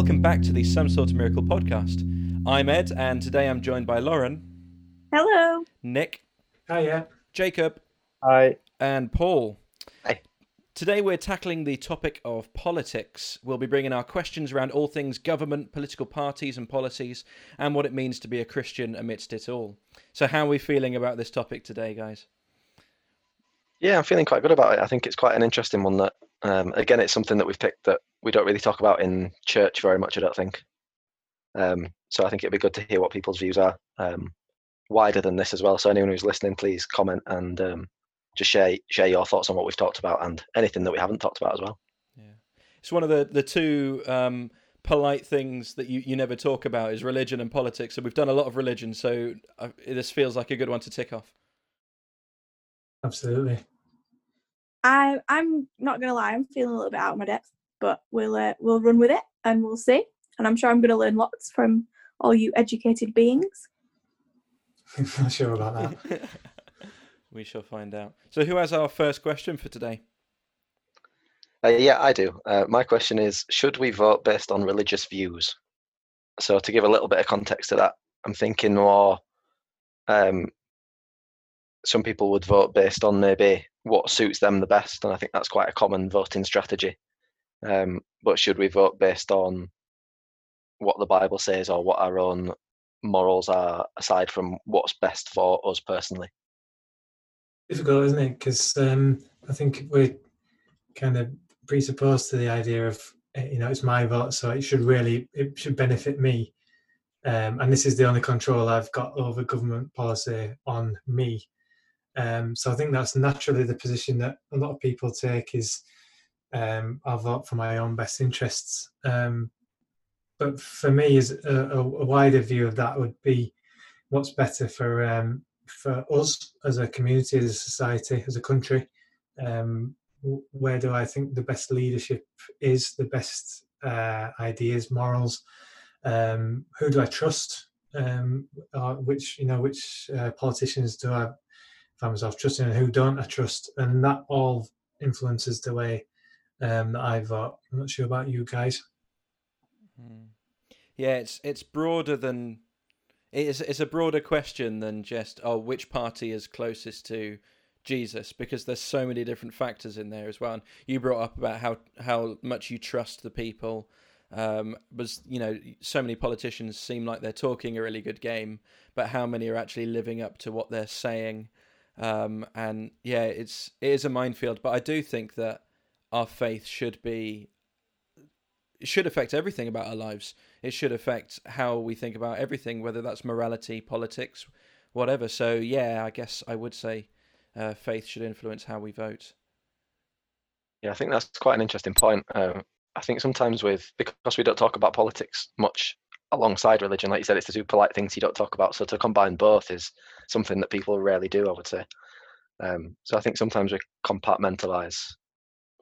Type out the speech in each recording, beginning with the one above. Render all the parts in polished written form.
welcome back to the Some Sort of Miracle podcast. I'm Ed, and today I'm joined by Lauren. Hello. Nick. Hiya. Jacob. Hi. And Paul. Hi. Today we're tackling the topic of politics. We'll be bringing our questions around all things government, political parties and policies, and what it means to be a Christian amidst it all. So how are we feeling about this topic today, guys? Yeah, I'm feeling quite good about it. I think it's quite an interesting one that, again, it's something that we've picked that we don't really talk about in church very much, I don't think. So I think it'd be good to hear what people's views are wider than this as well. So anyone who's listening, please comment and just share your thoughts on what we've talked about and anything that we haven't talked about as well. Yeah, it's one of the two polite things that you never talk about is religion and politics. So we've done a lot of religion, so this feels like a good one to tick off. Absolutely. I'm not gonna lie, I'm feeling a little bit out of my depth, but we'll run with it and we'll see. And I'm sure I'm gonna learn lots from all you educated beings. I'm not sure about that. We shall find out. So, who has our first question for today? Yeah, I do. My question is: should we vote based on religious views? So, to give a little bit of context to that, I'm thinking more. Some people would vote based on maybe what suits them the best, and I think that's quite a common voting strategy. But should we vote based on what the Bible says or what our own morals are, aside from what's best for us personally? Difficult, isn't it? Because I think we're kind of presupposed to the idea of, you know, it's my vote, so it should benefit me. And this is the only control I've got over government policy on me. So I think that's naturally the position that a lot of people take is I'll vote for my own best interests. But for me, is a wider view of that would be what's better for us as a community, as a society, as a country. Where do I think the best leadership is, the best ideas, morals? Who do I trust? Which politicians do I find myself trusting, and who don't I trust? And that all influences the way that I vote. I'm not sure about you guys. Yeah, it's broader than it's a broader question than just which party is closest to Jesus, because there's so many different factors in there as well. And you brought up about how much you trust the people. But you know, so many politicians seem like they're talking a really good game, but how many are actually living up to what they're saying? And yeah, it is a minefield. But I do think that our faith should affect everything about our lives. It should affect how we think about everything, whether that's morality, politics, whatever. So yeah, I guess I would say faith should influence how we vote. Yeah, I think that's quite an interesting point. I think sometimes because we don't talk about politics much alongside religion, like you said, it's the two polite things you don't talk about. So to combine both is something that people rarely do, I would say. So I think sometimes we compartmentalise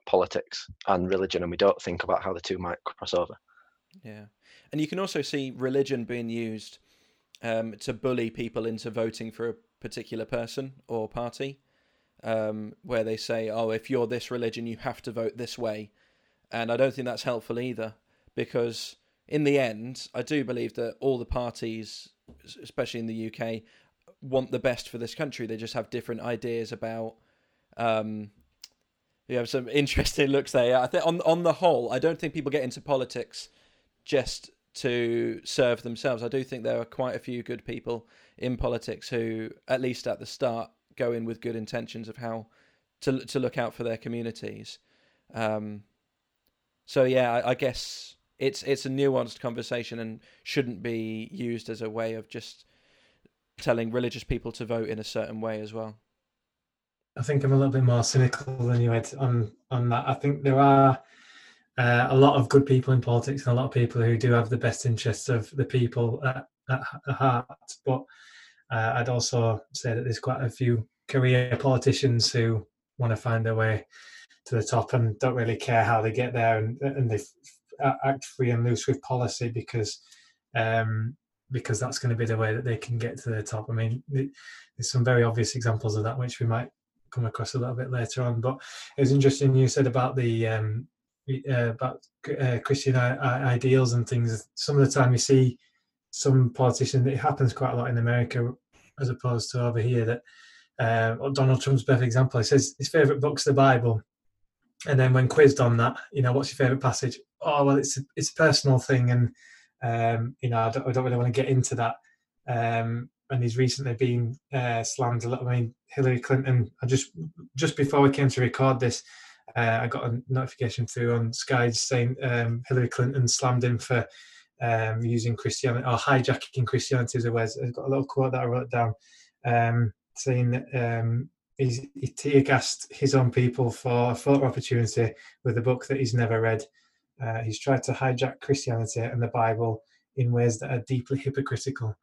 politics and religion, and we don't think about how the two might cross over. Yeah. And you can also see religion being used to bully people into voting for a particular person or party, where they say, if you're this religion, you have to vote this way. And I don't think that's helpful either, because in the end, I do believe that all the parties, especially in the UK, want the best for this country. They just have different ideas about... you have some interesting looks there. I think on the whole, I don't think people get into politics just to serve themselves. I do think there are quite a few good people in politics who, at least at the start, go in with good intentions of how to look out for their communities. So yeah, I guess it's a nuanced conversation and shouldn't be used as a way of just telling religious people to vote in a certain way as well. I think I'm a little bit more cynical than you, Ed, on that. I think there are a lot of good people in politics and a lot of people who do have the best interests of the people at heart. But I'd also say that there's quite a few career politicians who want to find their way to the top and don't really care how they get there, and they act free and loose with policy because that's going to be the way that they can get to the top. I mean, there's some very obvious examples of that which we might come across a little bit later on. But it was interesting you said about the Christian ideals and things. Some of the time you see some politicians, it happens quite a lot in America as opposed to over here, that Donald Trump's perfect example. He says his favourite book's the Bible, and then when quizzed on that, you know, what's your favourite passage? Oh, well, it's a personal thing, and you know, I don't really want to get into that. And he's recently been slammed a lot. I mean, Hillary Clinton. I just before we came to record this, I got a notification through on Sky saying Hillary Clinton slammed him for using Christianity or hijacking Christianity as a way. I've got a little quote that I wrote down saying that he tear gassed his own people for a photo opportunity with a book that he's never read. He's tried to hijack Christianity and the Bible in ways that are deeply hypocritical.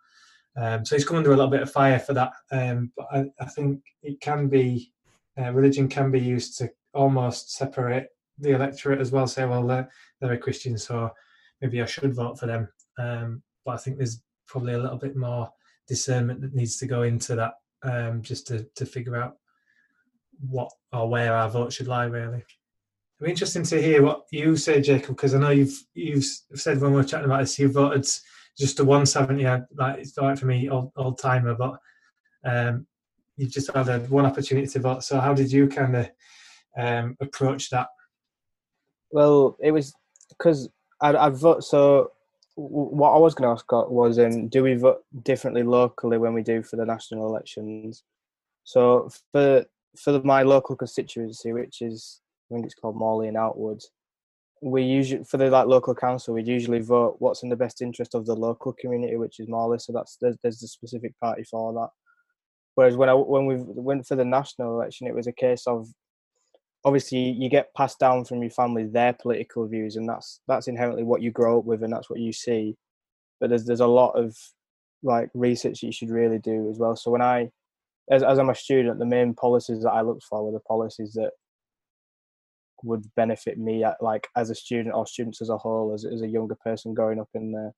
So he's come under a little bit of fire for that. But I think it can be, religion can be used to almost separate the electorate as well. Say, well, they're a Christian, so maybe I should vote for them. But I think there's probably a little bit more discernment that needs to go into that, just to figure out what or where our vote should lie, really. It'll be interesting to hear what you say, Jacob, because I know you've said when we were chatting about this, you voted just to once, haven't you? Like, it's all right for me, old timer, but you've just had one opportunity to vote. So how did you kind of approach that? Well, it was because I vote. So what I was going to ask was, do we vote differently locally when we do for the national elections? So for my local constituency, which is, I think it's called Morley and Outwood, we usually, for the like local council, we usually vote what's in the best interest of the local community, which is Morley. So that's there's a specific party for that. Whereas when we went for the national election, it was a case of, obviously you get passed down from your family their political views, and that's inherently what you grow up with and that's what you see. But there's a lot of like research that you should really do as well. So when I, as I'm a student, the main policies that I looked for were the policies that would benefit me, like as a student or students as a whole, as a younger person growing up in the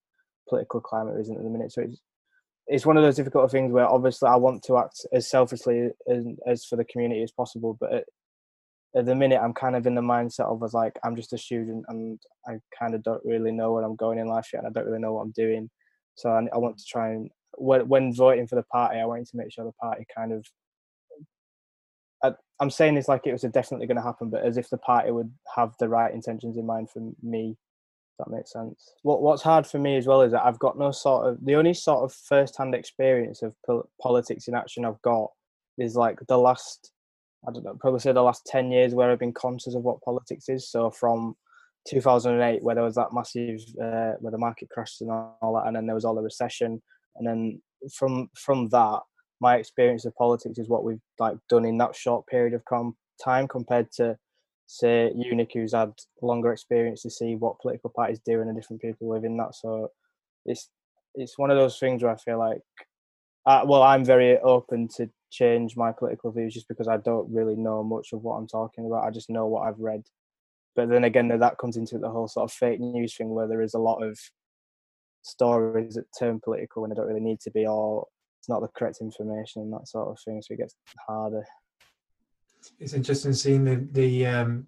political climate isn't at the minute. So it's one of those difficult things where obviously I want to act as selflessly as for the community as possible, but at the minute I'm kind of in the mindset of, as like, I'm just a student and I kind of don't really know where I'm going in life yet, and I don't really know what I'm doing. So I want to try and, when voting for the party, I wanted to make sure the party kind of, I'm saying it's like it was definitely going to happen, but as if the party would have the right intentions in mind for me, if that makes sense. What's hard for me as well is that I've got no sort of, the only sort of first-hand experience of politics in action I've got is like the last, I don't know, probably say the last 10 years where I've been conscious of what politics is. So from 2008, where there was that massive, where the market crashed and all that, and then there was all the recession. And then from that, my experience of politics is what we've like done in that short period of time compared to, say, UNIC, who's had longer experience to see what political parties do and the different people within that. So it's one of those things where I feel like, I'm very open to change my political views just because I don't really know much of what I'm talking about. I just know what I've read. But then again, that comes into the whole sort of fake news thing where there is a lot of stories that turn political when they don't really need to be, or it's not the correct information and that sort of thing, so it gets harder. It's interesting seeing the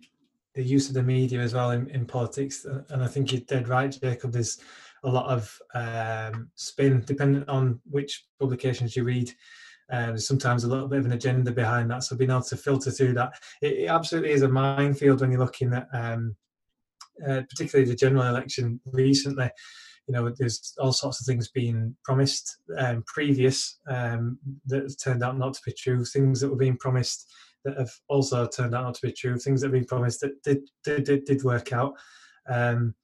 use of the media as well in politics, and I think you're dead right, Jacob. There's a lot of spin depending on which publications you read. There's sometimes a little bit of an agenda behind that, so being able to filter through that, it absolutely is a minefield when you're looking at particularly the general election recently. You know, there's all sorts of things being promised previous that have turned out not to be true, things that were being promised that have also turned out not to be true, things that have been promised that did work out. And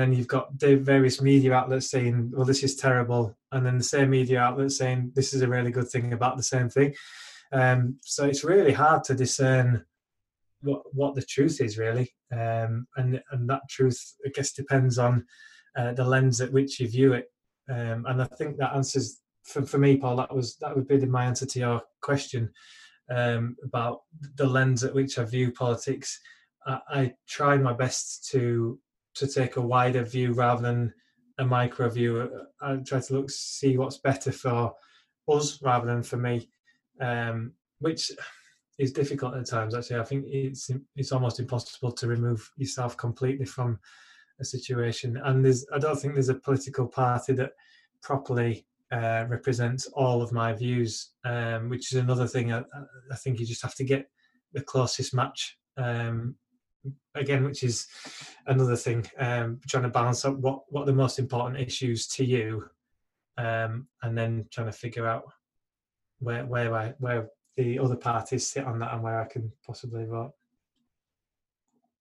then you've got the various media outlets saying, well, this is terrible. And then the same media outlet saying, this is a really good thing about the same thing. So it's really hard to discern what the truth is, really. And that truth, I guess, depends on the lens at which you view it, and I think that answers for me, Paul. That would be my answer to your question about the lens at which I view politics. I try my best to take a wider view rather than a micro view. I try to see what's better for us rather than for me, which is difficult at times. Actually, I think it's almost impossible to remove yourself completely from a situation. And I don't think there's a political party that properly represents all of my views, which is another thing. I think you just have to get the closest match, again, which is another thing, trying to balance up what are the most important issues to you, and then trying to figure out where the other parties sit on that and where I can possibly vote.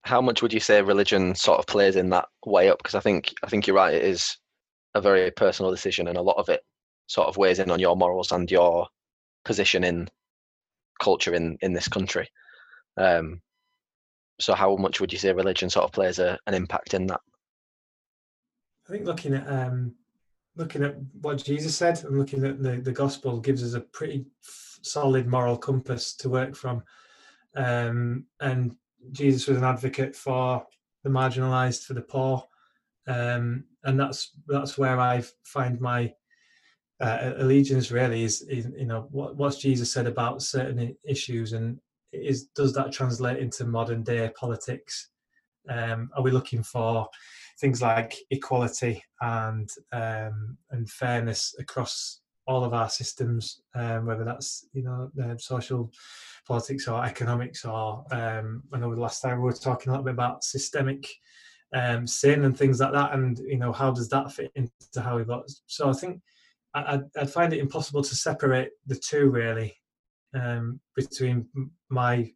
How much would you say religion sort of plays in that way up? Because I think you're right, it is a very personal decision, and a lot of it sort of weighs in on your morals and your position in culture in this country. So how much would you say religion sort of plays an impact in that? I think looking at what Jesus said and looking at the gospel gives us a pretty solid moral compass to work from. And Jesus was an advocate for the marginalised, for the poor, and that's where I find my allegiance. Really, is you know, what's Jesus said about certain issues, and does that translate into modern day politics? Are we looking for things like equality and fairness across all of our systems, whether that's, you know, social politics or economics, or I know last time we were talking a little bit about systemic sin and things like that, and, you know, how does that fit into how we vote? So I think I'd find it impossible to separate the two, really, between my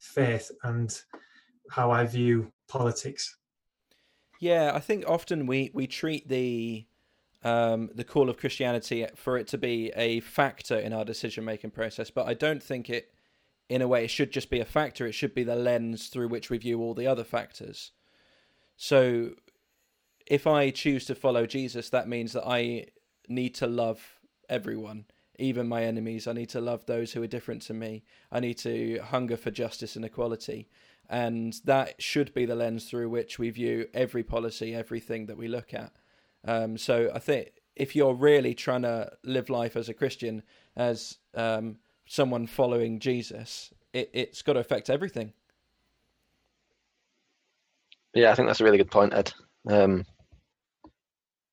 faith and how I view politics. Yeah, I think often we treat the call of Christianity for it to be a factor in our decision-making process, but I don't think it, in a way, it should just be a factor. It should be the lens through which we view all the other factors. So if I choose to follow Jesus, that means that I need to love everyone, even my enemies. I need to love those who are different to me. I need to hunger for justice and equality. And that should be the lens through which we view every policy, everything that we look at. So I think if you're really trying to live life as a Christian, as someone following Jesus, it's got to affect everything. Yeah, I think that's a really good point, Ed.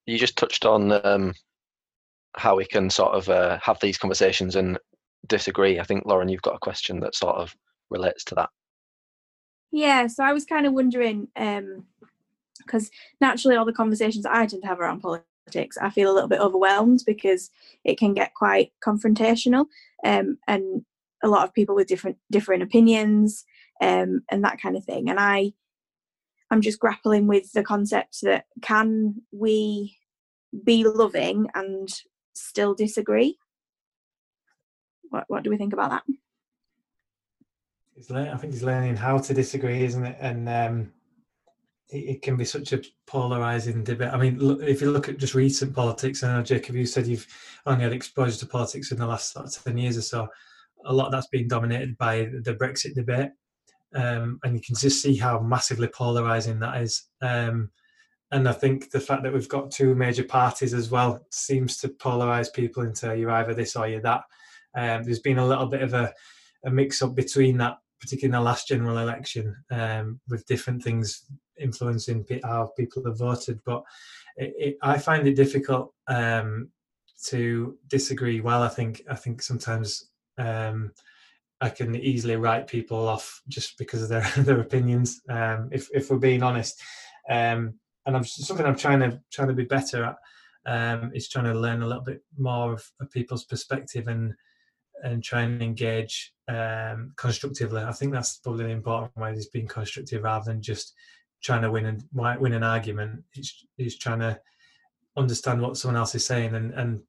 You just touched on how we can sort of have these conversations and disagree. I think, Lauren, you've got a question that sort of relates to that. Yeah, so I was kind of wondering, because naturally all the conversations I tend to have around politics, I feel a little bit overwhelmed because it can get quite confrontational, and a lot of people with different opinions, and that kind of thing. And I'm just grappling with the concept that, can we be loving and still disagree? What do we think about that? I think it's learning how to disagree, isn't it? And it can be such a polarising debate. I mean, if you look at just recent politics, and I know, Jacob, you said you've only had exposure to politics in the last sort of 10 years or so. A lot of that's been dominated by the Brexit debate. And you can just see how massively polarising that is. And I think the fact that we've got two major parties as well seems to polarise people into, you're either this or you're that. There's been a little bit of a mix-up between that, particularly in the last general election, with different things influencing how people have voted. But I find it difficult to disagree well. I think sometimes I can easily write people off just because of their opinions, if we're being honest. And something I'm trying to be better at is trying to learn a little bit more of people's perspective and try and engage constructively. I think that's probably the important way, is being constructive rather than just trying to win an argument. It's trying to understand what someone else is saying and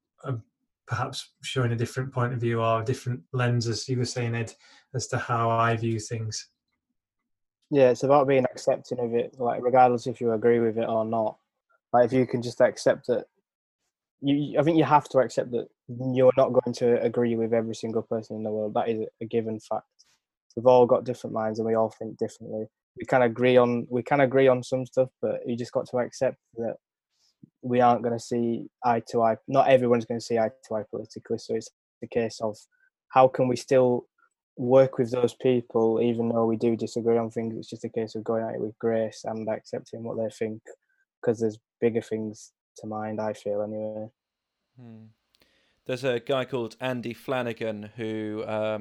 perhaps showing a different point of view or a different lens, as you were saying, Ed, as to how I view things. Yeah, it's about being accepting of it, like, regardless if you agree with it or not. Like, if you can just accept that, I think you have to accept that you're not going to agree with every single person in the world. That is a given fact. We've all got different minds and we all think differently. We can agree on some stuff, but you just got to accept that we aren't going to see eye to eye. Not everyone's going to see eye to eye politically. So it's the case of, how can we still work with those people, even though we do disagree on things. It's just a case of going at it with grace and accepting what they think, because there's bigger things to mind, I feel, anyway. Hmm. There's a guy called Andy Flanagan who I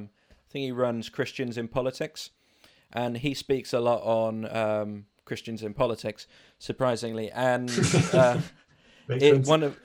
think he runs Christians in Politics, and he speaks a lot on Christians in Politics, surprisingly. And one of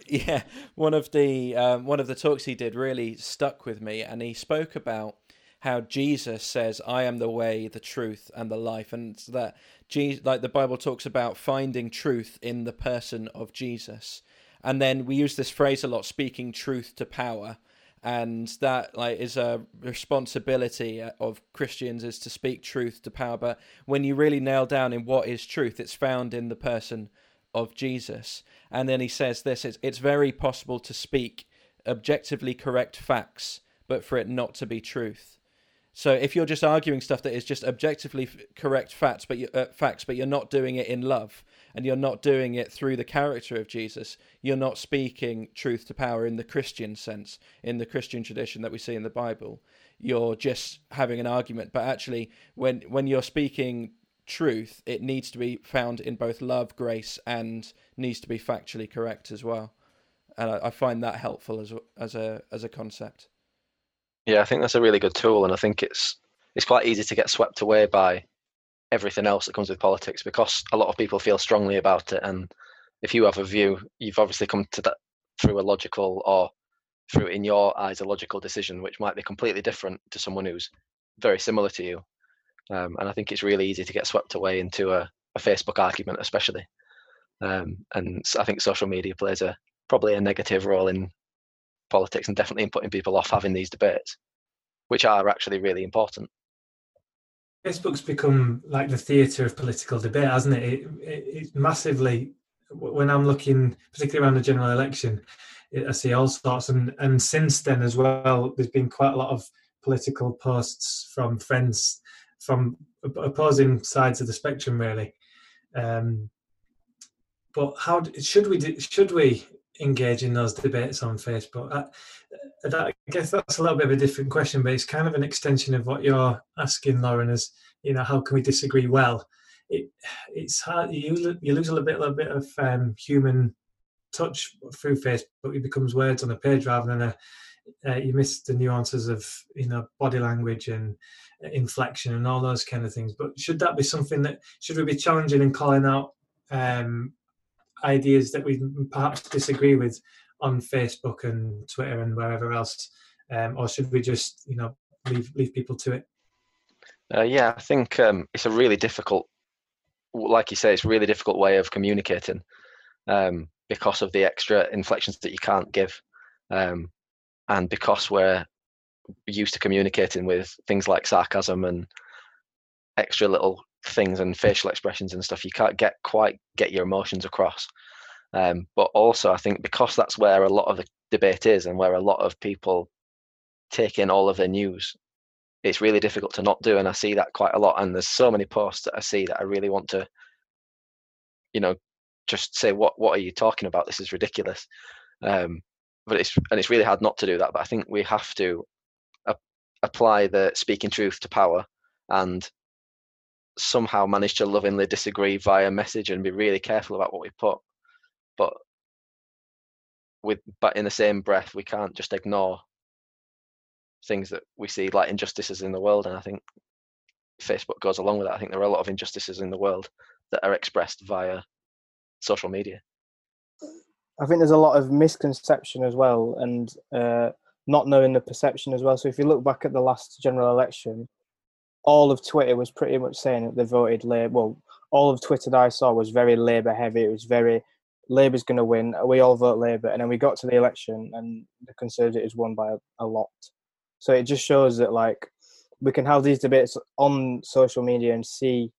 the talks he did really stuck with me, and he spoke about how Jesus says, "I am the way, the truth, and the life," and that Jesus, like the Bible talks about finding truth in the person of Jesus. And then we use this phrase a lot, speaking truth to power, and that like is a responsibility of Christians, is to speak truth to power. But when you really nail down in what is truth, it's found in the person of Jesus. And then he says this, it's very possible to speak objectively correct facts, but for it not to be truth. So if you're just arguing stuff that is just objectively correct facts, but you're not doing it in love, and you're not doing it through the character of Jesus, you're not speaking truth to power in the Christian sense, in the Christian tradition that we see in the Bible. You're just having an argument. But actually, when you're speaking truth, it needs to be found in both love, grace, and needs to be factually correct as well. And I find that helpful as a concept. Yeah, I think that's a really good tool, and I think it's quite easy to get swept away by everything else that comes with politics, because a lot of people feel strongly about it, and if you have a view, you've obviously come to that through a logical, or through, in your eyes, a logical decision, which might be completely different to someone who's very similar to you. And I think it's really easy to get swept away into a Facebook argument, especially. And I think social media plays probably a negative role in politics, and definitely in putting people off having these debates, which are actually really important. Facebook's become like the theatre of political debate, hasn't it? It's massively, when I'm looking particularly around the general election, I see all sorts, and since then as well, there's been quite a lot of political posts from friends from opposing sides of the spectrum, really. But how should we engage in those debates on Facebook? I guess that's a little bit of a different question, but it's kind of an extension of what you're asking, Lauren, is, you know, how can we disagree well? It's hard, you lose a little bit of human touch through Facebook. It becomes words on a page rather than you miss the nuances of, you know, body language and inflection and all those kind of things. But should that be something that, should we be challenging and calling out ideas that we perhaps disagree with on Facebook and Twitter and wherever else, or should we just, you know, leave people to it? Yeah, I think it's a really difficult, like you say, it's a really difficult way of communicating because of the extra inflections that you can't give, and because we're used to communicating with things like sarcasm and extra little things and facial expressions and stuff. You can't quite get your emotions across, but also I think because that's where a lot of the debate is and where a lot of people take in all of their news, it's really difficult to not do. And I see that quite a lot, and there's so many posts that I see that I really want to, you know, just say, what are you talking about? This is ridiculous. But it's really hard not to do that. But I think we have to apply the speaking truth to power and somehow manage to lovingly disagree via message and be really careful about what we put, but in the same breath we can't just ignore things that we see, like injustices in the world. And I think Facebook goes along with that. I think there are a lot of injustices in the world that are expressed via social media. I think there's a lot of misconception as well, and not knowing the perception as well. So if you look back at the last general election, all of Twitter was pretty much saying that they voted Labour. Well, all of Twitter that I saw was very Labour heavy. It was very, Labour's going to win, we all vote Labour. And then we got to the election and the Conservatives won by a lot. So it just shows that, like, we can have these debates on social media and see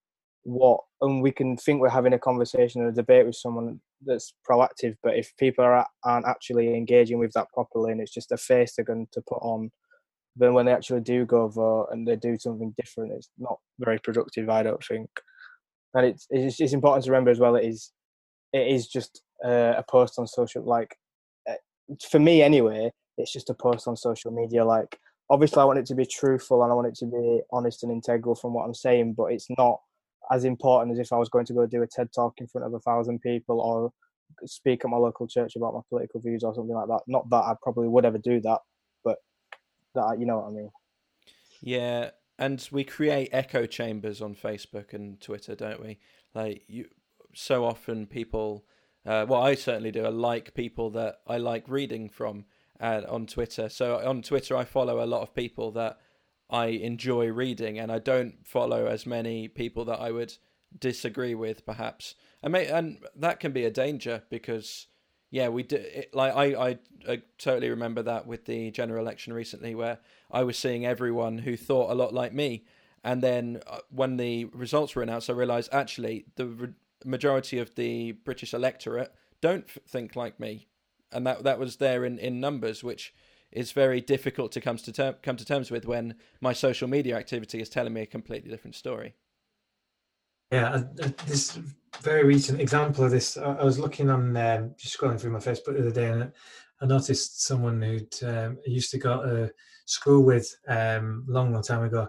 and we can think we're having a conversation or a debate with someone that's proactive, but if people aren't actually engaging with that properly and it's just a face they're going to put on, then when they actually do go vote and they do something different, it's not very productive, I don't think. And it's important to remember as well, it is just a post on social, like, for me anyway, it's just a post on social media. Like, obviously I want it to be truthful and I want it to be honest and integral from what I'm saying, but it's not as important as if I was going to go do a TED Talk in front of 1,000 people or speak at my local church about my political views or something like that. Not that I probably would ever do that, but that, you know what I mean? Yeah. And we create echo chambers on Facebook and Twitter, don't we? Like, you, so often people, well, I certainly do. I like people that I like reading from on Twitter. So on Twitter, I follow a lot of people that I enjoy reading, and I don't follow as many people that I would disagree with, perhaps. And that can be a danger because, yeah, we do. I totally remember that with the general election recently, where I was seeing everyone who thought a lot like me, and then when the results were announced, I realised actually the majority of the British electorate don't think like me, and that was there in numbers, which is very difficult to come to terms with when my social media activity is telling me a completely different story. Yeah, this very recent example of this, I was looking on, just scrolling through my Facebook the other day, and I noticed someone who'd I used to go to school with long time ago,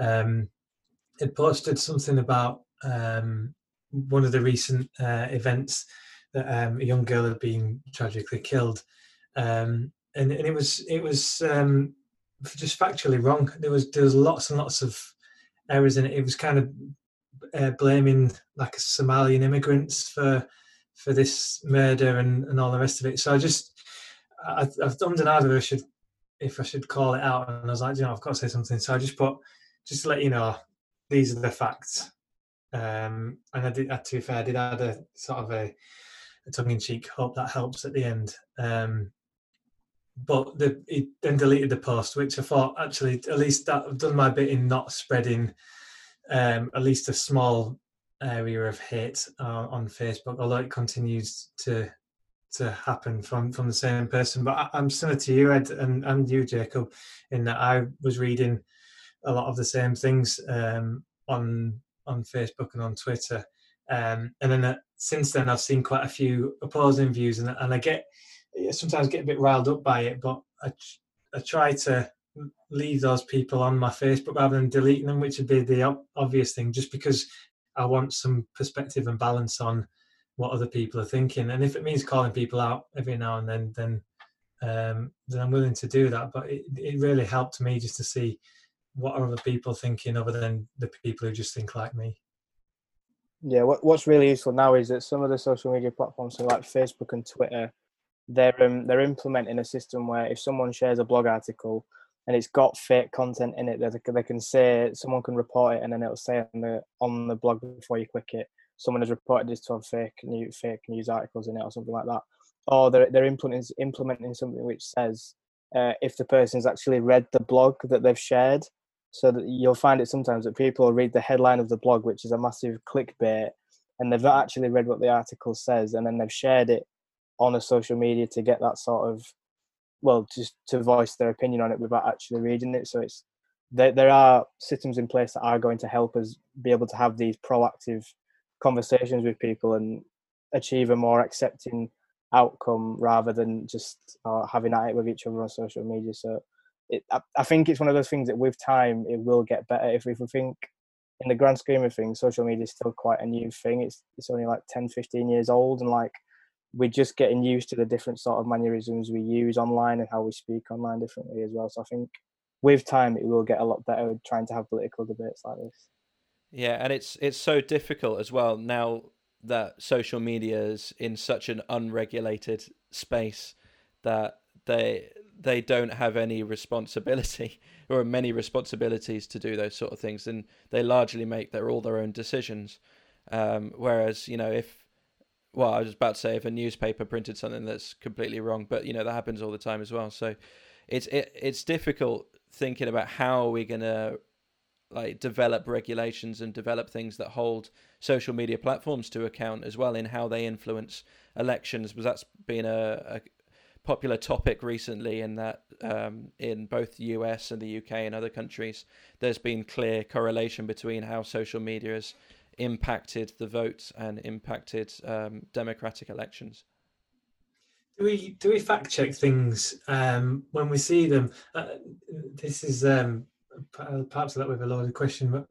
had posted something about one of the recent events that a young girl had been tragically killed, and it was just factually wrong. There was lots and lots of errors in it. It was kind of blaming like Somalian immigrants for this murder and all the rest of it. So I've undenied whether I should call it out, and I was like, you know, I've got to say something. So I just put, just to let you know, these are the facts. And I did, to be fair, I did add a sort of a tongue-in-cheek, hope that helps at the end. But he then deleted the post, which I thought, actually, at least that, I've done my bit in not spreading at least a small area of hate on Facebook, although it continues to happen from the same person. But I'm similar to you, Ed, and you, Jacob, in that I was reading a lot of the same things on Facebook and on Twitter, and then since then I've seen quite a few opposing views, and I sometimes get a bit riled up by it, but I try to leave those people on my Facebook rather than deleting them, which would be the obvious thing, just because I want some perspective and balance on what other people are thinking. And if it means calling people out every now and then I'm willing to do that. But it really helped me just to see what are other people thinking other than the people who just think like me. Yeah, what's really useful now is that some of the social media platforms, so like Facebook and Twitter, they're implementing a system where if someone shares a blog article and it's got fake content in it, they can say, someone can report it, and then it'll say on the blog before you click it, someone has reported this to have fake news articles in it or something like that. Or they're implementing something which says if the person's actually read the blog that they've shared, so that you'll find it sometimes that people read the headline of the blog, which is a massive clickbait, and they've not actually read what the article says, and then they've shared it on a social media to get that sort of, well, just to voice their opinion on it without actually reading it. So it's there are systems in place that are going to help us be able to have these proactive conversations with people and achieve a more accepting outcome rather than just having at it with each other on social media. So I think it's one of those things that with time it will get better. If we think in the grand scheme of things, social media is still quite a new thing. It's only like 10, 15 years old, and like, we're just getting used to the different sort of mannerisms we use online and how we speak online differently as well. So I think with time it will get a lot better with trying to have political debates like this. Yeah, and it's so difficult as well now that social media is in such an unregulated space that they don't have any responsibility or many responsibilities to do those sort of things, and they largely make all their own decisions. Whereas, you know, I was about to say if a newspaper printed something that's completely wrong, but you know, that happens all the time as well. So it's difficult thinking about how we're going to like develop regulations and develop things that hold social media platforms to account as well in how they influence elections, because that's been a popular topic recently, in that in both the US and the UK and other countries, there's been clear correlation between how social media is impacted the votes and impacted democratic elections. Do we fact check things when we see them? This is perhaps that with a loaded question, but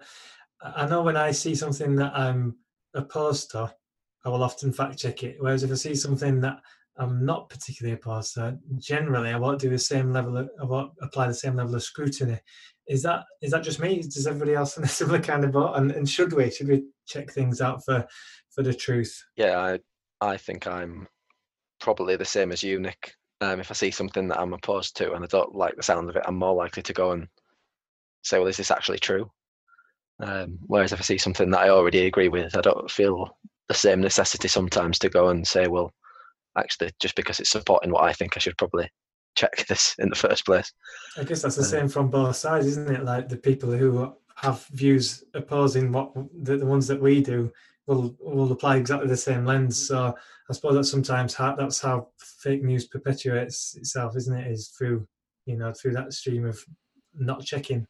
I know when I see something that I'm opposed to, I will often fact check it. Whereas if I see something that I'm not particularly opposed to, generally I won't do the same level of, I won't apply the same level of scrutiny. Is that just me? Does everybody else in a similar kind of boat? And should we check things out for the truth? Yeah, I think I'm probably the same as you, Nick. If I see something that I'm opposed to and I don't like the sound of it, I'm more likely to go and say, well, is this actually true? Whereas if I see something that I already agree with, I don't feel the same necessity sometimes to go and say, well, actually, just because it's supporting what I think, I should probably check this in the first place. I guess that's the same from both sides, isn't it? Like the people who have views opposing what the ones that we do will apply exactly the same lens. So I suppose that sometimes that's how fake news perpetuates itself, isn't it? Is through, through that stream of not checking.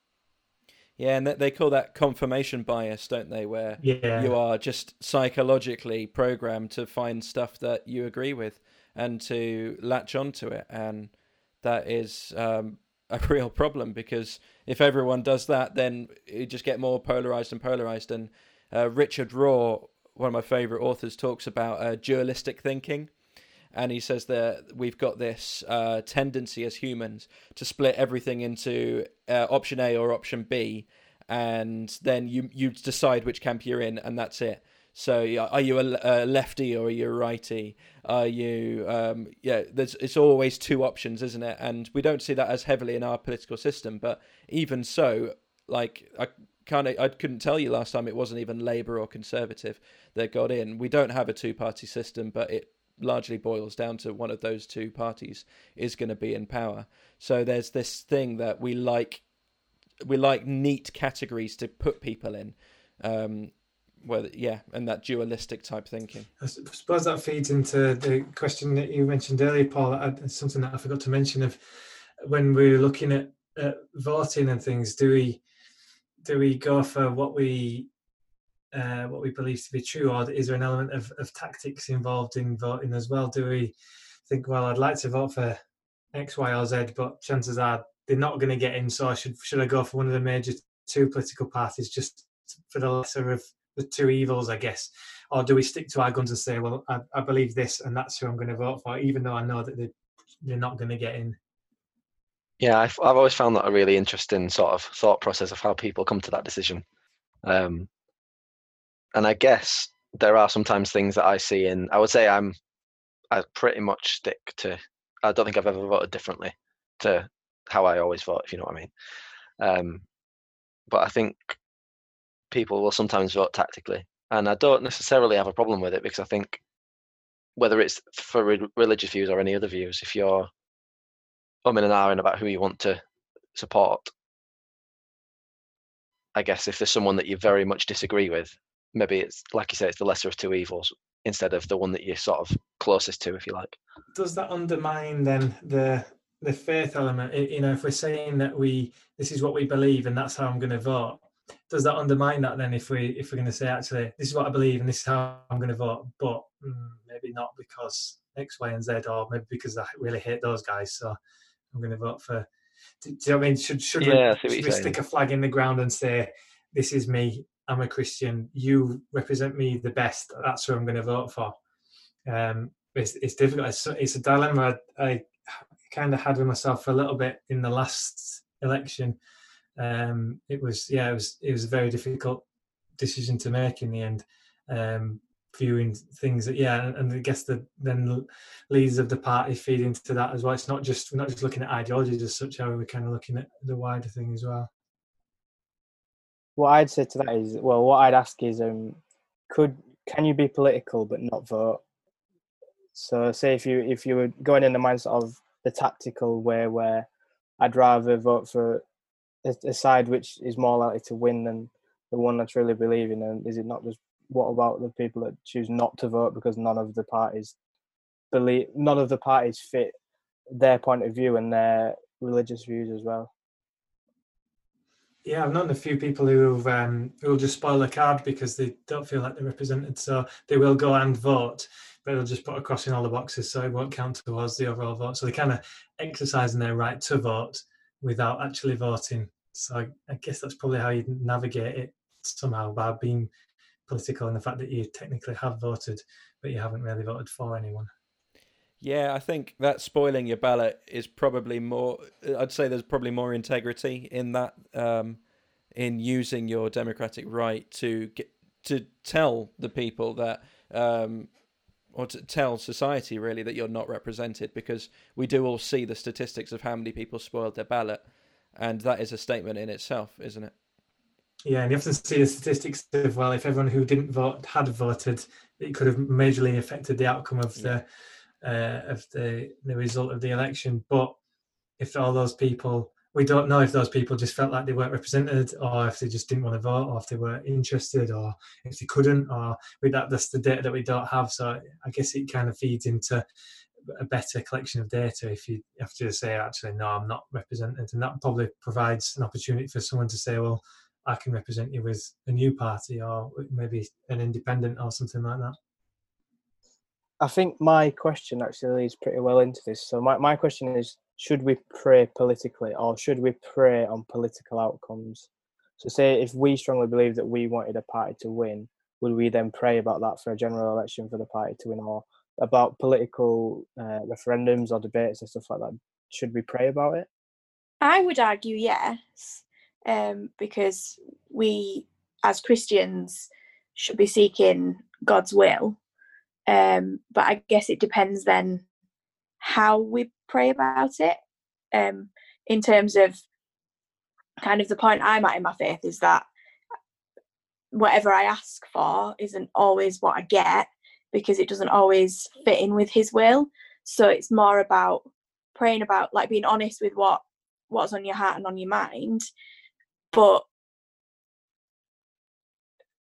Yeah, and they call that confirmation bias, don't they? Where you are just psychologically programmed to find stuff that you agree with and to latch onto it. And that is a real problem, because if everyone does that, then you just get more polarized. And Richard Rohr, one of my favorite authors, talks about dualistic thinking. And he says that we've got this tendency as humans to split everything into option A or option B, and then you decide which camp you're in, and that's it. So are you a lefty or are you a righty? Are you it's always two options, isn't it? And we don't see that as heavily in our political system, but even so, like I couldn't tell you last time it wasn't even Labour or Conservative that got in. We don't have a two-party system, but it largely boils down to one of those two parties is going to be in power. So there's this thing that we like neat categories to put people in, and that dualistic type thinking. I suppose that feeds into the question that you mentioned earlier, Paul. Something that I forgot to mention of when we're looking at voting and things. Do we go for what we believe to be true, or is there an element of tactics involved in voting as well? Do we think, well, I'd like to vote for X, Y, or Z, but chances are they're not going to get in, so should I go for one of the major two political parties just for the lesser of the two evils, I guess? Or do we stick to our guns and say, well, I believe this, and that's who I'm going to vote for, even though I know that they're not going to get in? Yeah, I've always found that a really interesting sort of thought process of how people come to that decision. And I guess there are sometimes things that I see in, I would say I pretty much stick to, I don't think I've ever voted differently to how I always vote, if you know what I mean. But I think people will sometimes vote tactically. And I don't necessarily have a problem with it, because I think whether it's for religious views or any other views, if you're umming and ahhing about who you want to support, I guess if there's someone that you very much disagree with, maybe it's, like you say, it's the lesser of two evils instead of the one that you're sort of closest to, if you like. Does that undermine then the faith element? If we're saying that this is what we believe and that's how I'm going to vote, does that undermine that then if we're going to say, actually, this is what I believe and this is how I'm going to vote, but maybe not because X, Y, and Z, or maybe because I really hate those guys, so I'm going to vote for... Do you know what I mean? Should we stick a flag in the ground and say, this is me, I'm a Christian, you represent me the best, that's who I'm going to vote for? It's difficult. It's a dilemma I kind of had with myself for a little bit in the last election. It was a very difficult decision to make in the end, viewing things that, and I guess then leaders of the party feed into that as well. It's not just, we're not just looking at ideologies as such, are we? We're kind of looking at the wider thing as well. What I'd say to that is, what I'd ask is, can you be political but not vote? So, say if you were going in the mindset of the tactical way, where I'd rather vote for a side which is more likely to win than the one that's really believing, and is it not just, what about the people that choose not to vote because none of the parties fit their point of view and their religious views as well? Yeah, I've known a few people who will just spoil a card because they don't feel like they're represented, so they will go and vote but they'll just put a cross in all the boxes so it won't count towards the overall vote. So they're kind of exercising their right to vote without actually voting. So I guess that's probably how you navigate it somehow, by being political and the fact that you technically have voted, but you haven't really voted for anyone. Yeah, I think that spoiling your ballot is probably more, I'd say there's probably more integrity in that, in using your democratic right to get, to tell the people that, or to tell society really that you're not represented, because we do all see the statistics of how many people spoiled their ballot, and that is a statement in itself, isn't it? Yeah, and you often see the statistics of, well, if everyone who didn't vote had voted, it could have majorly affected the outcome of the result of the election. But if all those people, we don't know if those people just felt like they weren't represented, or if they just didn't want to vote, or if they weren't interested, or if they couldn't, or that's the data that we don't have. So I guess it kind of feeds into a better collection of data if you have to say, actually, no, I'm not represented. And that probably provides an opportunity for someone to say, well, I can represent you with a new party or maybe an independent or something like that. I think my question actually leads pretty well into this. So my question is, should we pray politically, or should we pray on political outcomes? So say if we strongly believe that we wanted a party to win, would we then pray about that for a general election for the party to win, or about political referendums or debates and stuff like that? Should we pray about it? I would argue yes. Because we, as Christians, should be seeking God's will. But I guess it depends then how we pray about it. In terms of kind of the point I'm at in my faith is that whatever I ask for isn't always what I get, because it doesn't always fit in with his will. So it's more about praying about, like, being honest with what's on your heart and on your mind. But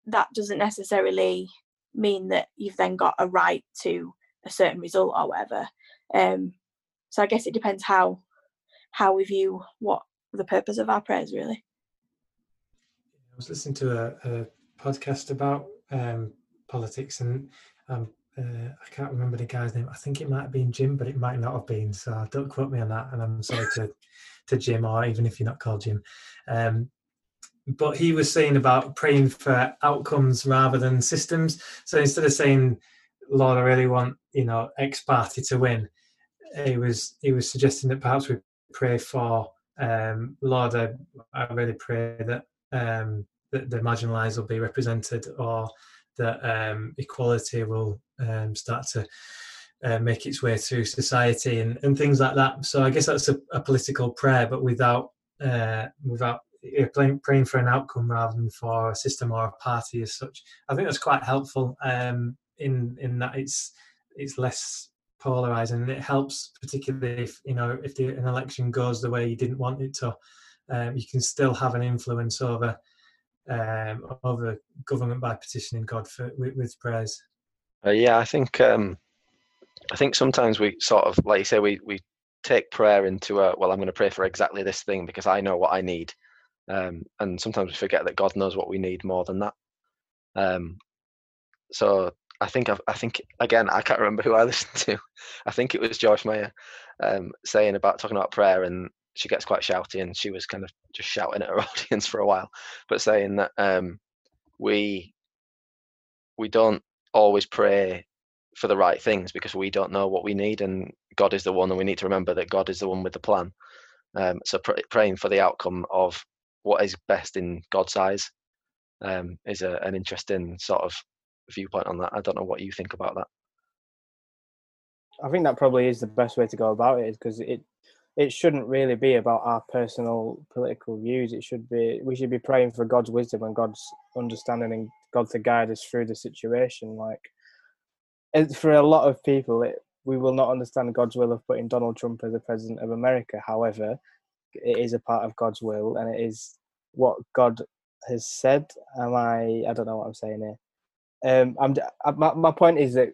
that doesn't necessarily mean that you've then got a right to a certain result or whatever. So I guess it depends how we view what the purpose of our prayers really. I was listening to a podcast about politics, and I can't remember the guy's name. I think it might have been Jim, but it might not have been. So don't quote me on that. And I'm sorry to Jim, or even if you're not called Jim. But he was saying about praying for outcomes rather than systems. So instead of saying, Lord, I really want, X party to win, he was suggesting that perhaps we pray for, Lord, I really pray that that the marginalised will be represented, or that equality will start to make its way through society, and things like that. So I guess that's a political prayer, but without praying for an outcome rather than for a system or a party as such. I think that's quite helpful in that it's less polarising, and it helps particularly if an election goes the way you didn't want it to, you can still have an influence over government by petitioning God with prayers. I think sometimes we sort of, like you say, we take prayer into I'm going to pray for exactly this thing because I know what I need, and sometimes we forget that God knows what we need more than that. So I think again, I can't remember who I listened to. I think it was Joyce Meyer talking about prayer, and she gets quite shouty, and she was kind of just shouting at her audience for a while, but saying that we don't always pray for the right things because we don't know what we need, and God is the one, and we need to remember that God is the one with the plan. So praying for the outcome of what is best in God's eyes is an interesting sort of viewpoint on that. I don't know what you think about that. I think that probably is the best way to go about it, because it shouldn't really be about our personal political views. It should be, we should be praying for God's wisdom and God's understanding, and God to guide us through the situation. Like, for a lot of people, we will not understand God's will of putting Donald Trump as the president of America. However, it is a part of God's will, and it is what God has said. I don't know what I'm saying here. My point is that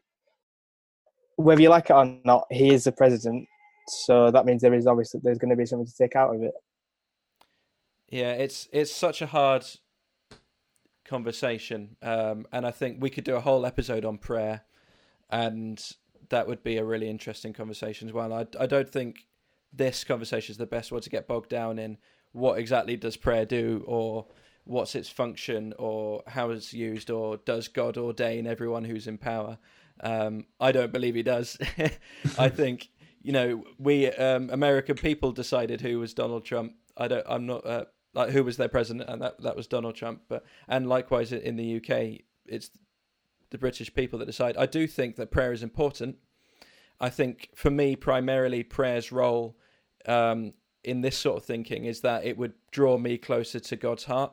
whether you like it or not, he is the president. So that means there's going to be something to take out of it. Yeah, it's such a hard conversation, and I think we could do a whole episode on prayer, And that would be a really interesting conversation as well. I don't think this conversation is the best one to get bogged down in what exactly does prayer do, or what's its function, or how it's used, or does God ordain everyone who's in power? I don't believe he does. I think, you know, we American people decided who was Donald Trump. I'm not who was their president, and that was Donald Trump. And likewise in the UK, it's the British people that decide. I do think that prayer is important. I think for me, primarily prayer's role in this sort of thinking is that it would draw me closer to God's heart,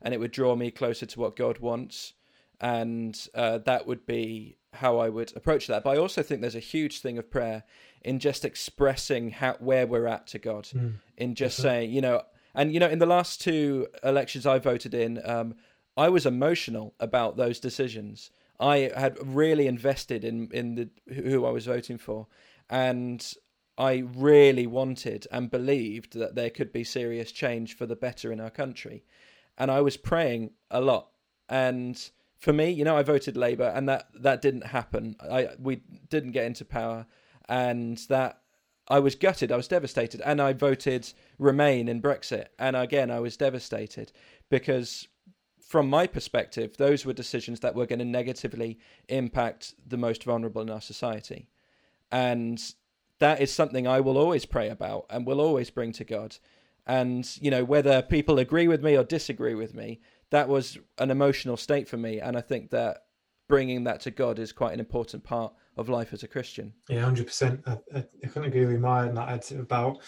and it would draw me closer to what God wants. And that would be how I would approach that. But I also think there's a huge thing of prayer in just expressing where we're at to God, in just saying, you know, and, you know, in the last two elections I voted in, I was emotional about those decisions. I had really invested in who I was voting for, and I really wanted and believed that there could be serious change for the better in our country. And I was praying a lot. And for me, you know, I voted Labour, and that didn't happen. We didn't get into power, and that I was gutted. I was devastated. And I voted Remain in Brexit. And again, I was devastated because, from my perspective, those were decisions that were going to negatively impact the most vulnerable in our society. And that is something I will always pray about and will always bring to God. And, you know, whether people agree with me or disagree with me, that was an emotional state for me. And I think that bringing that to God is quite an important part of life as a Christian. Yeah, 100%. I couldn't agree with Maya on that. It's about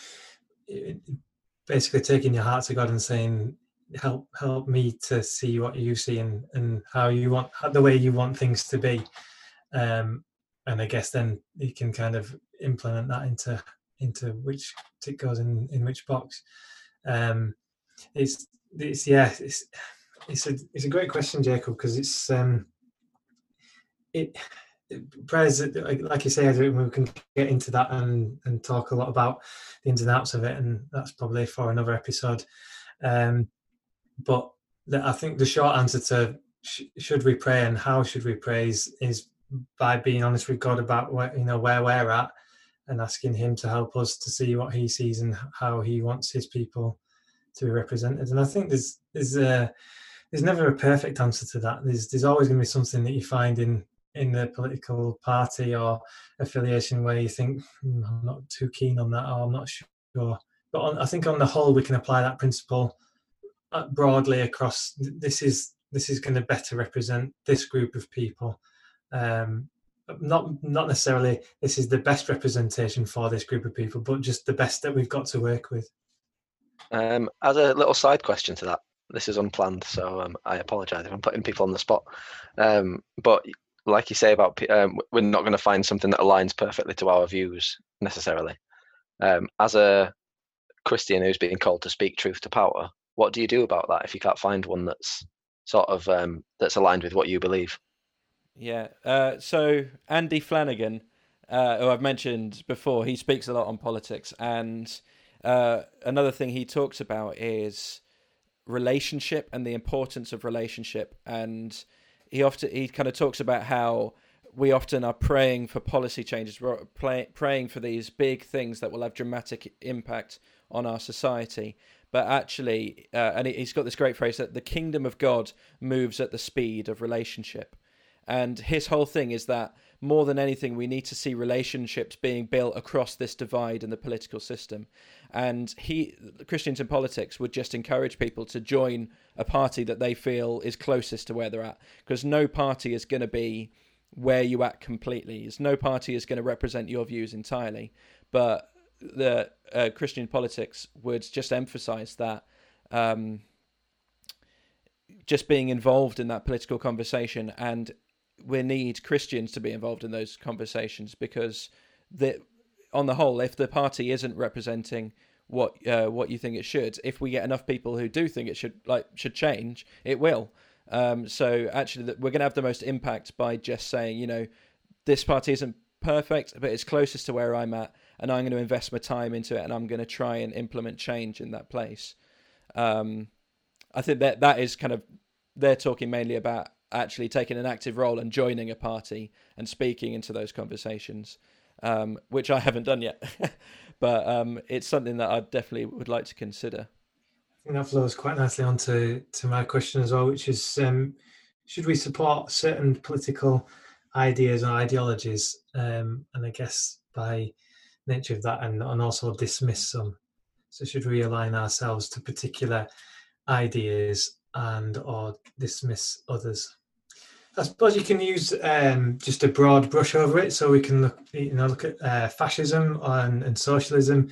basically taking your heart to God and saying, help me to see what you see and how you want, the way you want things to be, and I guess then you can kind of implement that into which it goes in which box. It's a great question, Jacob, because it's prayers, like you say, we can get into that and talk a lot about the ins and outs of it, and that's probably for another episode. But I think the short answer to should we pray and how should we pray is by being honest with God about where we're at, and asking him to help us to see what he sees and how he wants his people to be represented. And I think there's never a perfect answer to that. There's always going to be something that you find in the political party or affiliation where you think, I'm not too keen on that, or I'm not sure. But I think on the whole, we can apply that principle broadly across. This is going to better represent this group of people. Not necessarily this is the best representation for this group of people, but just the best that we've got to work with. As a little side question to that, this is unplanned, so I apologise if I'm putting people on the spot. But like you say about, we're not going to find something that aligns perfectly to our views necessarily. As a Christian who's being called to speak truth to power, what do you do about that if you can't find one that's sort of that's aligned with what you believe? Yeah. So Andy Flanagan, who I've mentioned before, he speaks a lot on politics, and another thing he talks about is relationship and the importance of relationship. And he kind of talks about how we often are praying for policy changes, praying for these big things that will have dramatic impact on our society. But actually, and he's got this great phrase that the kingdom of God moves at the speed of relationship. And his whole thing is that more than anything, we need to see relationships being built across this divide in the political system. And Christians in Politics would just encourage people to join a party that they feel is closest to where they're at, because no party is going to be where you at completely. No party is going to represent your views entirely. But the Christian Politics would just emphasize that just being involved in that political conversation, and we need Christians to be involved in those conversations, because on the whole, if the party isn't representing what you think it should, if we get enough people who do think it should change, it will. So actually, we're going to have the most impact by just saying, you know, this party isn't perfect, but it's closest to where I'm at, and I'm going to invest my time into it, and I'm going to try and implement change in that place. I think that is kind of, they're talking mainly about actually taking an active role and joining a party and speaking into those conversations, which I haven't done yet. But it's something that I definitely would like to consider. I think that flows quite nicely onto to my question as well, which is, should we support certain political ideas and ideologies? And I guess by nature of that, and also dismiss some. So should we align ourselves to particular ideas and or dismiss others? I suppose you can use just a broad brush over it, so we can look at fascism and socialism,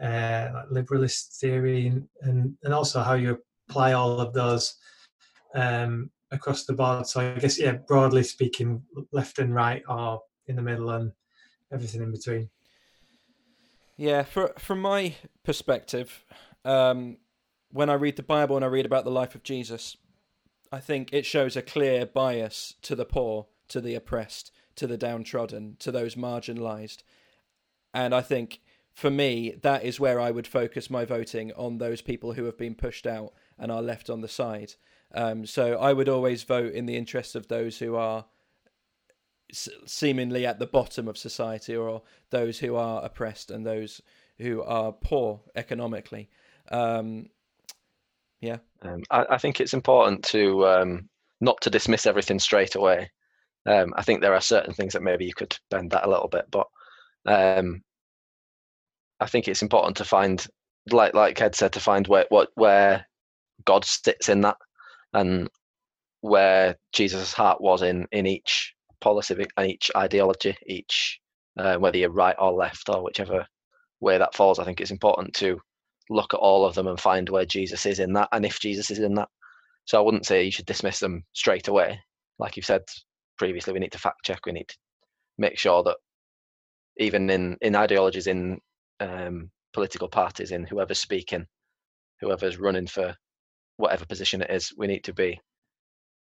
like liberalist theory, and also how you apply all of those across the board. So I guess, yeah, broadly speaking, left and right, or in the middle, and everything in between. Yeah, from my perspective, when I read the Bible and I read about the life of Jesus, I think it shows a clear bias to the poor, to the oppressed, to the downtrodden, to those marginalised. And I think, for me, that is where I would focus my voting, on those people who have been pushed out and are left on the side. So I would always vote in the interests of those who are seemingly at the bottom of society, or those who are oppressed and those who are poor economically. I think it's important to not to dismiss everything straight away. I think there are certain things that maybe you could bend that a little bit, but I think it's important to find, like Ed said, to find where God sits in that, and where Jesus' heart was in each policy, each ideology, each whether you're right or left or whichever way that falls. I think it's important to look at all of them and find where Jesus is in that, and if Jesus is in that. So I wouldn't say you should dismiss them straight away. Like you've said previously, we need to fact check. We need to make sure that even in ideologies, in political parties, in whoever's speaking, whoever's running for whatever position it is, we need to be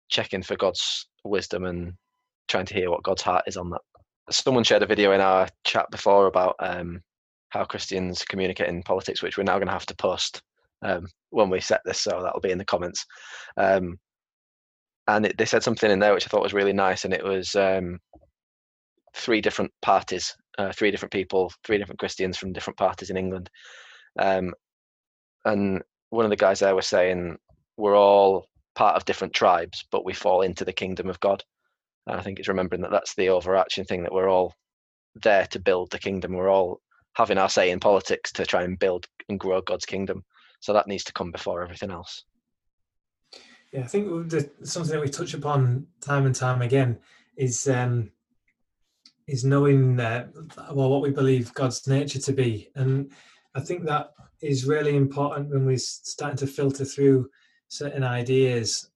checking for God's wisdom and trying to hear what God's heart is on that. Someone shared a video in our chat before about how Christians communicate in politics, which we're now going to have to post when we set this, so that'll be in the comments. They said something in there which I thought was really nice, and it was three different parties, three different people, three different Christians from different parties in England, and one of the guys there was saying, we're all part of different tribes, but we fall into the kingdom of God. And I think it's remembering that that's the overarching thing, that we're all there to build the kingdom. We're all having our say in politics to try and build and grow God's kingdom. So that needs to come before everything else. Yeah, I think something that we touch upon time and time again is knowing what we believe God's nature to be. And I think that is really important when we're starting to filter through certain ideas.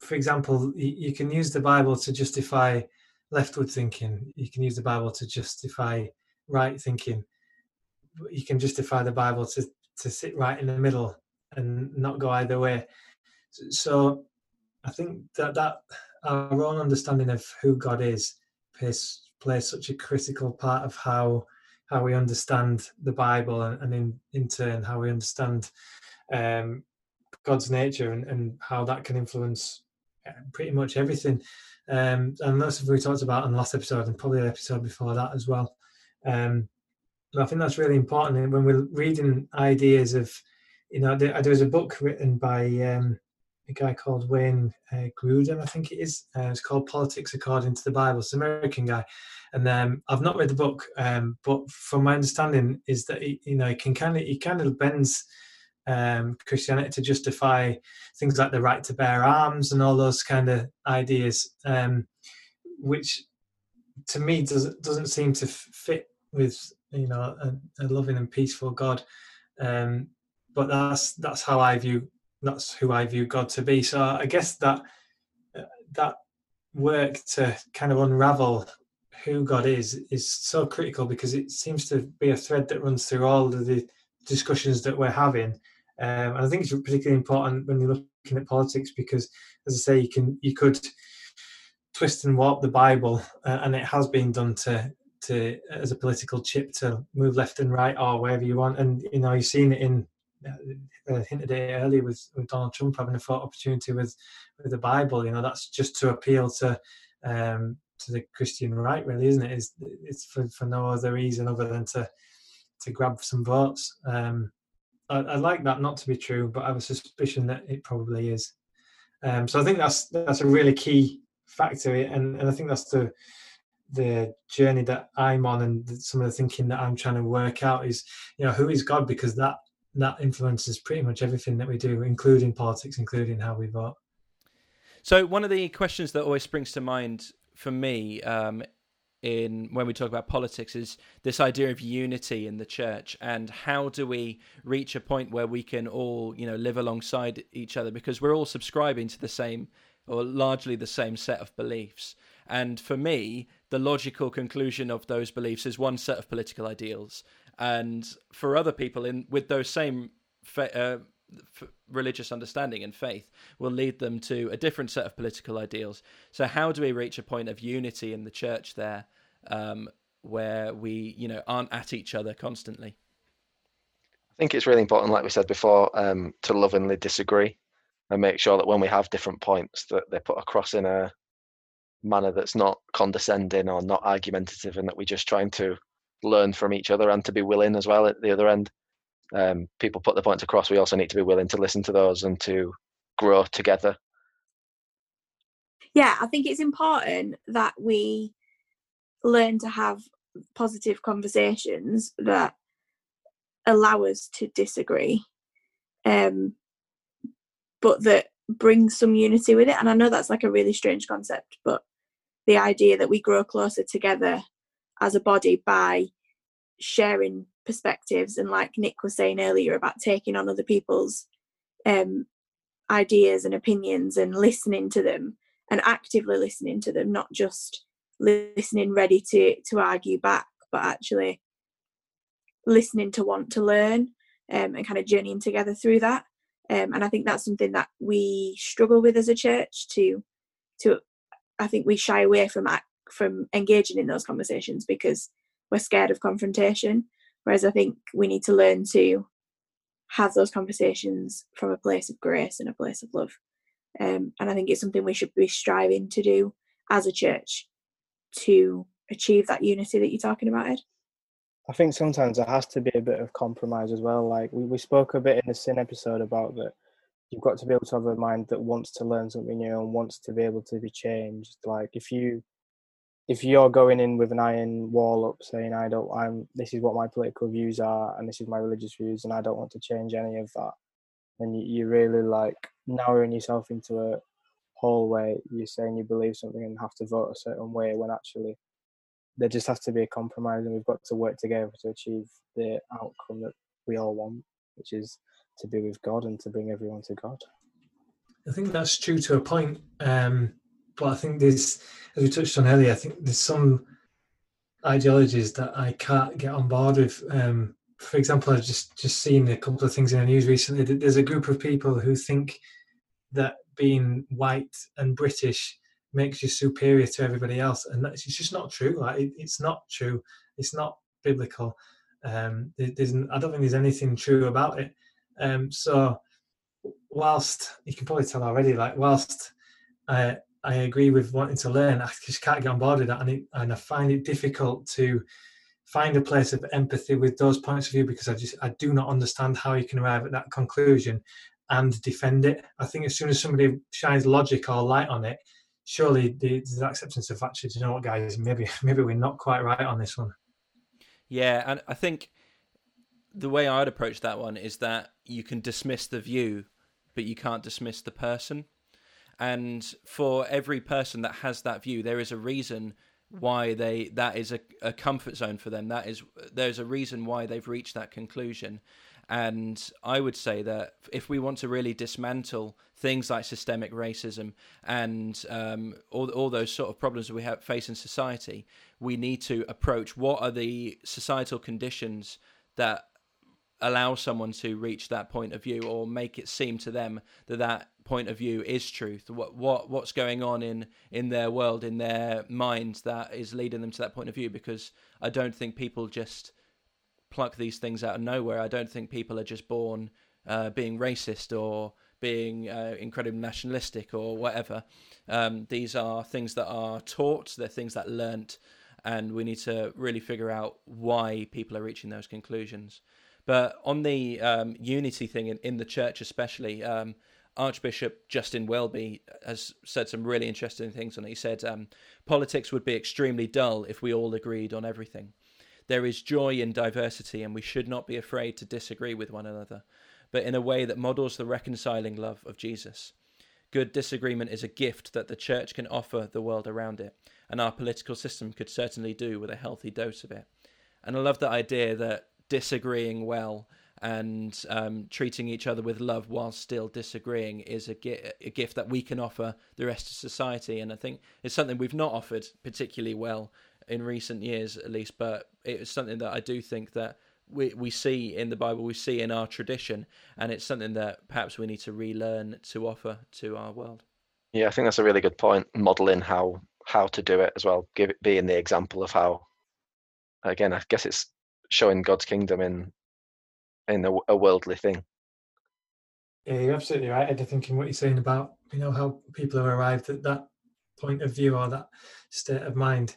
For example, you can use the Bible to justify leftward thinking. You can use the Bible to justify right thinking. You can justify the Bible to sit right in the middle and not go either way. So I think that our own understanding of who God is plays such a critical part of how we understand the Bible, and in turn how we understand God's nature, and how that can influence pretty much everything. And that's what we talked about on the last episode, and probably the episode before that as well. But I think that's really important. And when we're reading ideas of, there was a book written by a guy called Wayne Gruden, I think it is. It's called Politics According to the Bible. It's an American guy. And I've not read the book, but from my understanding is that he kind of bends Christianity to justify things like the right to bear arms and all those kind of ideas, which to me doesn't seem to fit with a loving and peaceful God. But that's how I view, that's who I view God to be. So I guess that work to kind of unravel who God is so critical, because it seems to be a thread that runs through all of the discussions that we're having. And I think it's particularly important when you're looking at politics, because, as I say, you could twist and warp the Bible, and it has been done to as a political chip to move left and right or wherever you want. And you've seen it in hinted at earlier with Donald Trump having a photo opportunity with the Bible, you know, that's just to appeal to the Christian right, really, isn't it? It's for no other reason other than to grab some votes. I'd like that not to be true, but I have a suspicion that it probably is. So I think that's a really key factor, and I think that's the journey that I'm on, and some of the thinking that I'm trying to work out is, you know, who is God? Because that influences pretty much everything that we do, including politics, including how we vote. So one of the questions that always springs to mind for me in when we talk about politics is this idea of unity in the church, and how do we reach a point where we can all, you know, live alongside each other, because we're all subscribing to the same, or largely the same, set of beliefs. And for me, the logical conclusion of those beliefs is one set of political ideals. And for other people with those same religious understanding and faith will lead them to a different set of political ideals. So how do we reach a point of unity in the church there, where we, you know, aren't at each other constantly? I think it's really important, like we said before, to lovingly disagree and make sure that when we have different points that they're put across in a manner that's not condescending or not argumentative, and that we're just trying to learn from each other and to be willing as well at the other end. People put the points across, we also need to be willing to listen to those and to grow together. Yeah, I think it's important that we learn to have positive conversations that allow us to disagree, but that bring some unity with it. And I know that's like a really strange concept, but the idea that we grow closer together as a body by sharing perspectives, and like Nick was saying earlier about taking on other people's ideas and opinions and listening to them, and actively listening to them, not just listening ready to argue back, but actually listening to want to learn, and kind of journeying together through that. And I think that's something that we struggle with as a church. I think we shy away from engaging in those conversations because we're scared of confrontation. Whereas I think we need to learn to have those conversations from a place of grace and a place of love. And I think it's something we should be striving to do as a church to achieve that unity that you're talking about, Ed. I think sometimes there has to be a bit of compromise as well. Like we spoke a bit in the sin episode about that you've got to be able to have a mind that wants to learn something new and wants to be able to be changed. Like if you're going in with an iron wall up saying, this is what my political views are and this is my religious views and I don't want to change any of that, then you're really like narrowing yourself into a hole where you're saying you believe something and have to vote a certain way, when actually there just has to be a compromise, and we've got to work together to achieve the outcome that we all want, which is to be with God and to bring everyone to God. I think that's true to a point, but I think there's, as we touched on earlier, I think there's some ideologies that I can't get on board with. For example, I've just seen a couple of things in the news recently. There's a group of people who think that being white and British makes you superior to everybody else, and it's just not true. Like it's not true. It's not biblical. I don't think there's anything true about it. So, whilst you can probably tell already, like whilst I agree with wanting to learn, I just can't get on board with that, and I find it difficult to find a place of empathy with those points of view, because I do not understand how you can arrive at that conclusion and defend it. I think as soon as somebody shines logic or light on it, surely the acceptance of actually, you know what, guys, maybe we're not quite right on this one. Yeah, and I think the way I'd approach that one is that you can dismiss the view, but you can't dismiss the person. And for every person that has that view, there is a reason why that is a comfort zone for them. There's a reason why they've reached that conclusion. And I would say that if we want to really dismantle things like systemic racism and all those sort of problems that we face in society, we need to approach what are the societal conditions that allow someone to reach that point of view, or make it seem to them that point of view is truth. What's going on in their world, in their minds, that is leading them to that point of view? Because I don't think people just pluck these things out of nowhere. I don't think people are just born being racist or being incredibly nationalistic or whatever. These are things that are taught, they're things that are learnt, and we need to really figure out why people are reaching those conclusions. But on the unity thing in the church especially, Archbishop Justin Welby has said some really interesting things on it. He said, politics would be extremely dull if we all agreed on everything. There is joy in diversity, and we should not be afraid to disagree with one another, but in a way that models the reconciling love of Jesus. Good disagreement is a gift that the church can offer the world around it, and our political system could certainly do with a healthy dose of it. And I love that idea that disagreeing well and treating each other with love while still disagreeing is a gift that we can offer the rest of society. And I think it's something we've not offered particularly well in recent years, at least, but it's something that I do think that we see in the Bible, we see in our tradition, and it's something that perhaps we need to relearn to offer to our world. Yeah, I think that's a really good point, modeling how to do it as well, being the example of how, again, I guess it's showing God's kingdom in a worldly thing. Yeah, you're absolutely right, Ed. I think in what you're saying about, you know, how people have arrived at that point of view or that state of mind,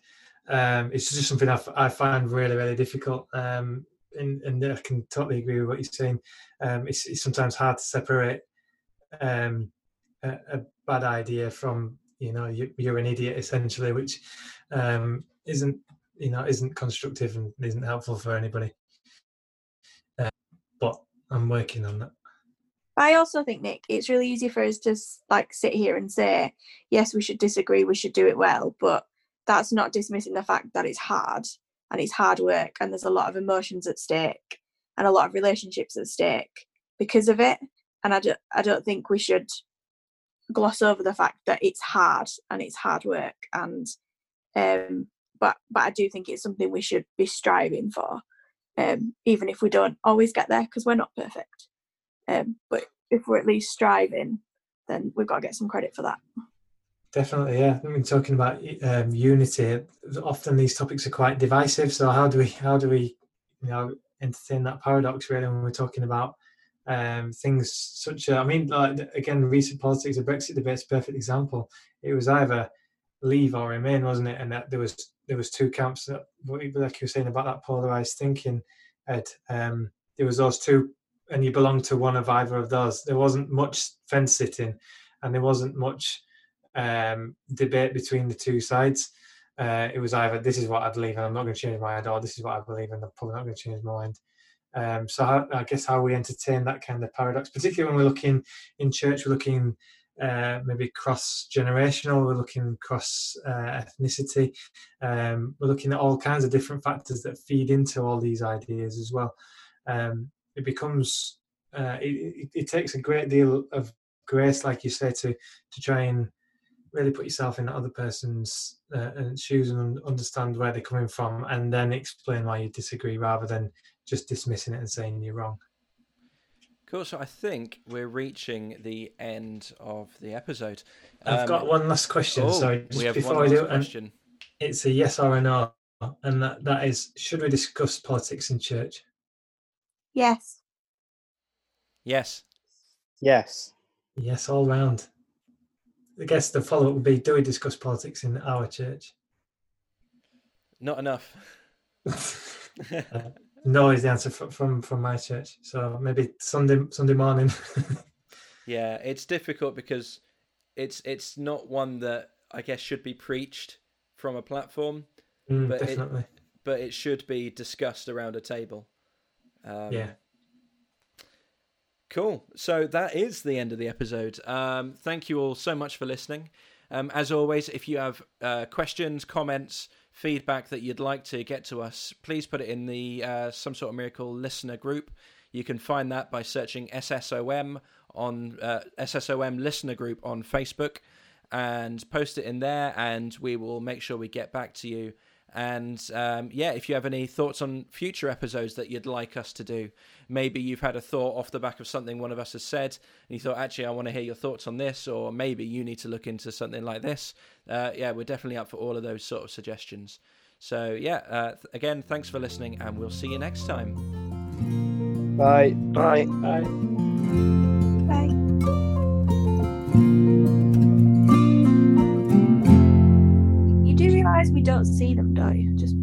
it's just something I find really, really difficult. And I can totally agree with what you're saying. It's sometimes hard to separate a bad idea from, you know, you're an idiot essentially, which isn't constructive and isn't helpful for anybody. But I'm working on that. I also think, Nick, it's really easy for us to like sit here and say, yes, we should disagree, we should do it well, but that's not dismissing the fact that it's hard. And it's hard work, and there's a lot of emotions at stake and a lot of relationships at stake because of it. And I don't think we should gloss over the fact that it's hard and it's hard work. And but I do think it's something we should be striving for, even if we don't always get there, because we're not perfect. But if we're at least striving, then we've got to get some credit for that. Definitely, yeah. I mean, talking about unity, often these topics are quite divisive. So how do we, you know, entertain that paradox really when we're talking about things such as, I mean, like, again, recent politics, the Brexit debate's a perfect example. It was either leave or remain, wasn't it? And that there was two camps that, like you were saying about that polarised thinking, Ed. There was those two, and you belonged to one of either of those. There wasn't much fence sitting, and there wasn't much debate between the two sides. It was either this is what I believe and I'm not going to change my mind, or this is what I believe and I'm probably not going to change my mind. So I guess how we entertain that kind of paradox, particularly when we're looking in church, we're looking maybe cross-generational, we're looking cross-ethnicity, we're looking at all kinds of different factors that feed into all these ideas as well. It becomes, it takes a great deal of grace, like you say, to try and really put yourself in the other person's shoes and understand where they're coming from, and then explain why you disagree rather than just dismissing it and saying you're wrong. Cool. So I think we're reaching the end of the episode. I've got one last question. Sorry, just before I do, it's a yes or a no, and that is: should we discuss politics in church? Yes. Yes. Yes. Yes, all round. I guess the follow-up would be, do we discuss politics in our church? Not enough. No is the answer from my church. So maybe Sunday morning. Yeah, it's difficult because it's not one that I guess should be preached from a platform. Definitely. But it should be discussed around a table. Yeah. Cool. So that is the end of the episode. Thank you all so much for listening. As always, if you have questions, comments, feedback that you'd like to get to us, please put it in the Some Sort of Miracle listener group. You can find that by searching SSOM on SSOM listener group on Facebook, and post it in there, and we will make sure we get back to you. And if you have any thoughts on future episodes that you'd like us to do, maybe you've had a thought off the back of something one of us has said, and you thought, actually, I want to hear your thoughts on this, or maybe you need to look into something like this. We're definitely up for all of those sort of suggestions. So, again, thanks for listening, and we'll see you next time. Bye. Bye. Bye. Bye. You do realize we don't see them, though, just